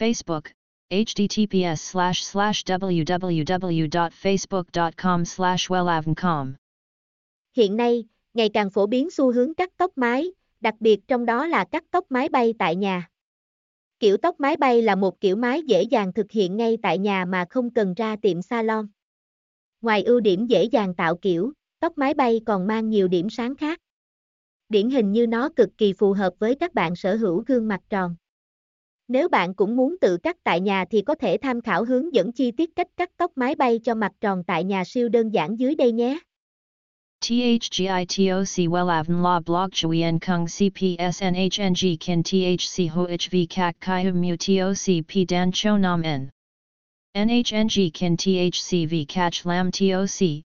Facebook https://www.facebook.com/wellavn.com Hiện nay, ngày càng phổ biến xu hướng cắt tóc mái, đặc biệt trong đó là cắt tóc mái bay tại nhà. Kiểu tóc mái bay là một kiểu mái dễ dàng thực hiện ngay tại nhà mà không cần ra tiệm salon. Ngoài ưu điểm dễ dàng tạo kiểu, tóc mái bay còn mang nhiều điểm sáng khác. Điển hình như nó cực kỳ phù hợp với các bạn sở hữu gương mặt tròn. Nếu bạn cũng muốn tự cắt tại nhà thì có thể tham khảo hướng dẫn chi tiết cách cắt tóc mái bay cho mặt tròn tại nhà siêu đơn giản dưới đây nhé. THGITOC WELLAVN LA BLOG CHUI EN KUNG CPS NHNG KIN THC HOHV CAC CHI HUM MU TOC P DAN CHO NAM N NHNG KIN THC V CACH LAM TOC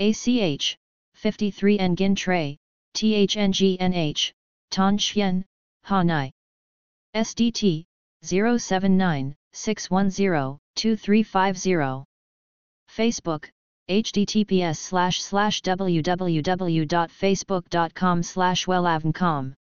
ACH 53 Nguyen Tray THNGNH Ton Chien Hanoi SDT 079-610-2350 Facebook https://www.facebook.com/wellavn.com